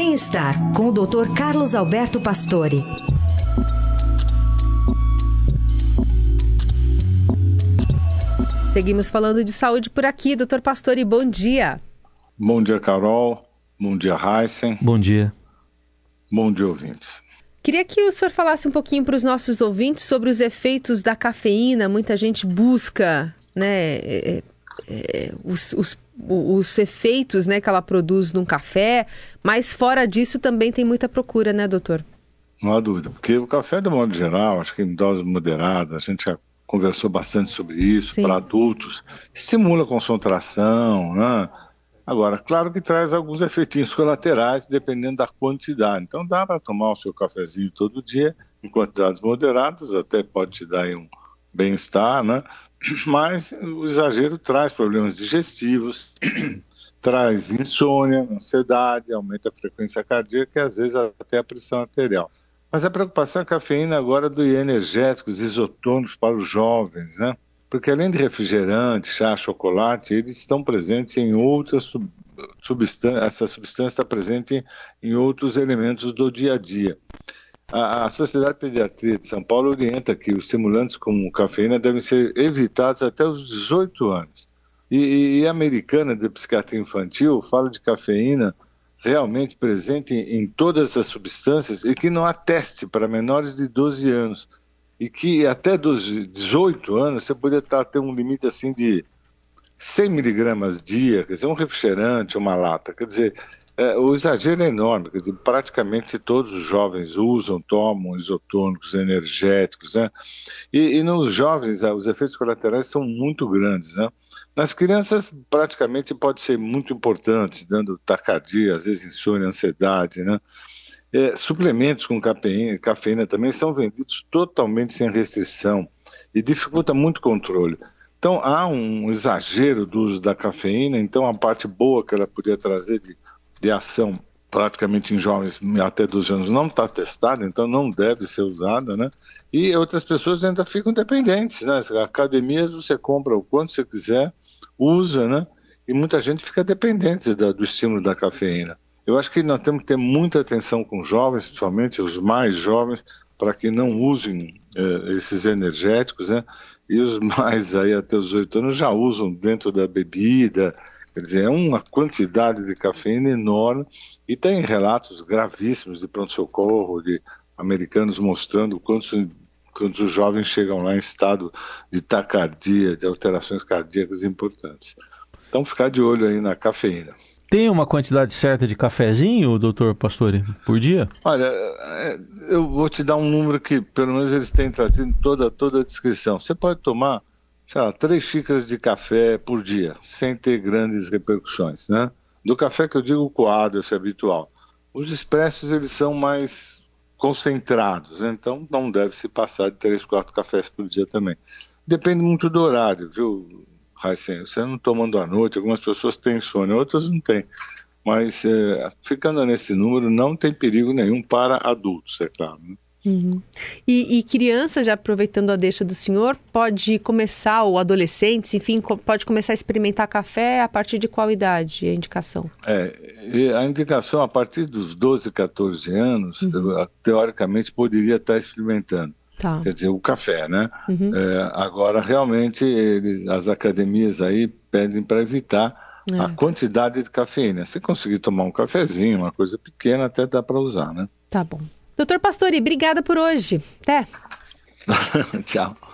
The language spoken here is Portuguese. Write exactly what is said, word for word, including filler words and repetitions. Bem-estar, com o doutor Carlos Alberto Pastore. Seguimos falando de saúde por aqui. doutor Pastore, bom dia. Bom dia, Carol. Bom dia, Raicen. Bom dia. Bom dia, ouvintes. Queria que o senhor falasse um pouquinho para os nossos ouvintes sobre os efeitos da cafeína. Muita gente busca, né, é, é, os, os, os efeitos, né, que ela produz num café, mas fora disso também tem muita procura, né, doutor? Não há dúvida, porque o café, de modo geral, acho que em dose moderada, a gente já conversou bastante sobre isso, para adultos, estimula a concentração, né? Agora, claro que traz alguns efeitinhos colaterais, dependendo da quantidade. Então, dá para tomar o seu cafezinho todo dia, em quantidades moderadas, até pode te dar aí um bem-estar, né? Mas o exagero traz problemas digestivos, traz insônia, ansiedade, aumenta a frequência cardíaca e, às vezes, até a pressão arterial. Mas a preocupação é a cafeína agora dos energéticos isotônicos para os jovens, né? Porque além de refrigerante, chá, chocolate, eles estão presentes em outras sub... substâncias, essa substância está presente em outros elementos do dia a dia. A, a Sociedade de Pediatria de São Paulo orienta que os estimulantes como cafeína devem ser evitados até os dezoito anos. E, e a Americana de Psiquiatria Infantil fala de cafeína realmente presente em, em todas as substâncias e que não há teste para menores de doze anos. E que até dos dezoito anos você poderia estar, ter um limite assim de cem miligramas dia, quer dizer, um refrigerante, uma lata, quer dizer, é, o exagero é enorme, quer dizer, praticamente todos os jovens usam, tomam isotônicos, energéticos, né? E, e nos jovens os efeitos colaterais são muito grandes, né? Nas crianças praticamente pode ser muito importante, dando taquicardia, às vezes insônia, ansiedade, né? É, suplementos com cafeína, cafeína também são vendidos totalmente sem restrição e dificulta muito o controle. Então há um exagero do uso da cafeína, então a parte boa que ela podia trazer de, de ação praticamente em jovens até doze anos não está testada, então não deve ser usada, né? E outras pessoas ainda ficam dependentes, né? Academias você compra o quanto você quiser, usa, né? E muita gente fica dependente da, do estímulo da cafeína. Eu acho que nós temos que ter muita atenção com os jovens, principalmente os mais jovens, para que não usem eh, esses energéticos, né? E os mais aí até os dezoito anos já usam dentro da bebida, quer dizer, é uma quantidade de cafeína enorme e tem relatos gravíssimos de pronto-socorro, de americanos mostrando quantos, quantos os jovens chegam lá em estado de taquicardia, de alterações cardíacas importantes. Então ficar de olho aí na cafeína. Tem uma quantidade certa de cafezinho, doutor Pastore, por dia? Olha, eu vou te dar um número que, pelo menos, eles têm trazido toda, toda a descrição. Você pode tomar, sei lá, três xícaras de café por dia, sem ter grandes repercussões, né? Do café que eu digo coado, esse é habitual. Os expressos, eles são mais concentrados, né? Então não deve se passar de três, quatro cafés por dia também. Depende muito do horário, viu? Raicen, você não tomando à noite, algumas pessoas têm insônia, outras não têm. Mas é, ficando nesse número, não tem perigo nenhum para adultos, é claro. Né? Uhum. E, e criança, já aproveitando a deixa do senhor, pode começar, ou adolescentes, enfim, pode começar a experimentar café a partir de qual idade a indicação? É, a indicação a partir dos doze, catorze anos, uhum. Teoricamente poderia estar experimentando. Tá. Quer dizer, o café, né? Uhum. É, agora, realmente, ele, as academias aí pedem para evitar é. a quantidade de cafeína. Se conseguir tomar um cafezinho, uma coisa pequena, até dá para usar, né? Tá bom. doutor Pastore, obrigada por hoje. Até. Tchau.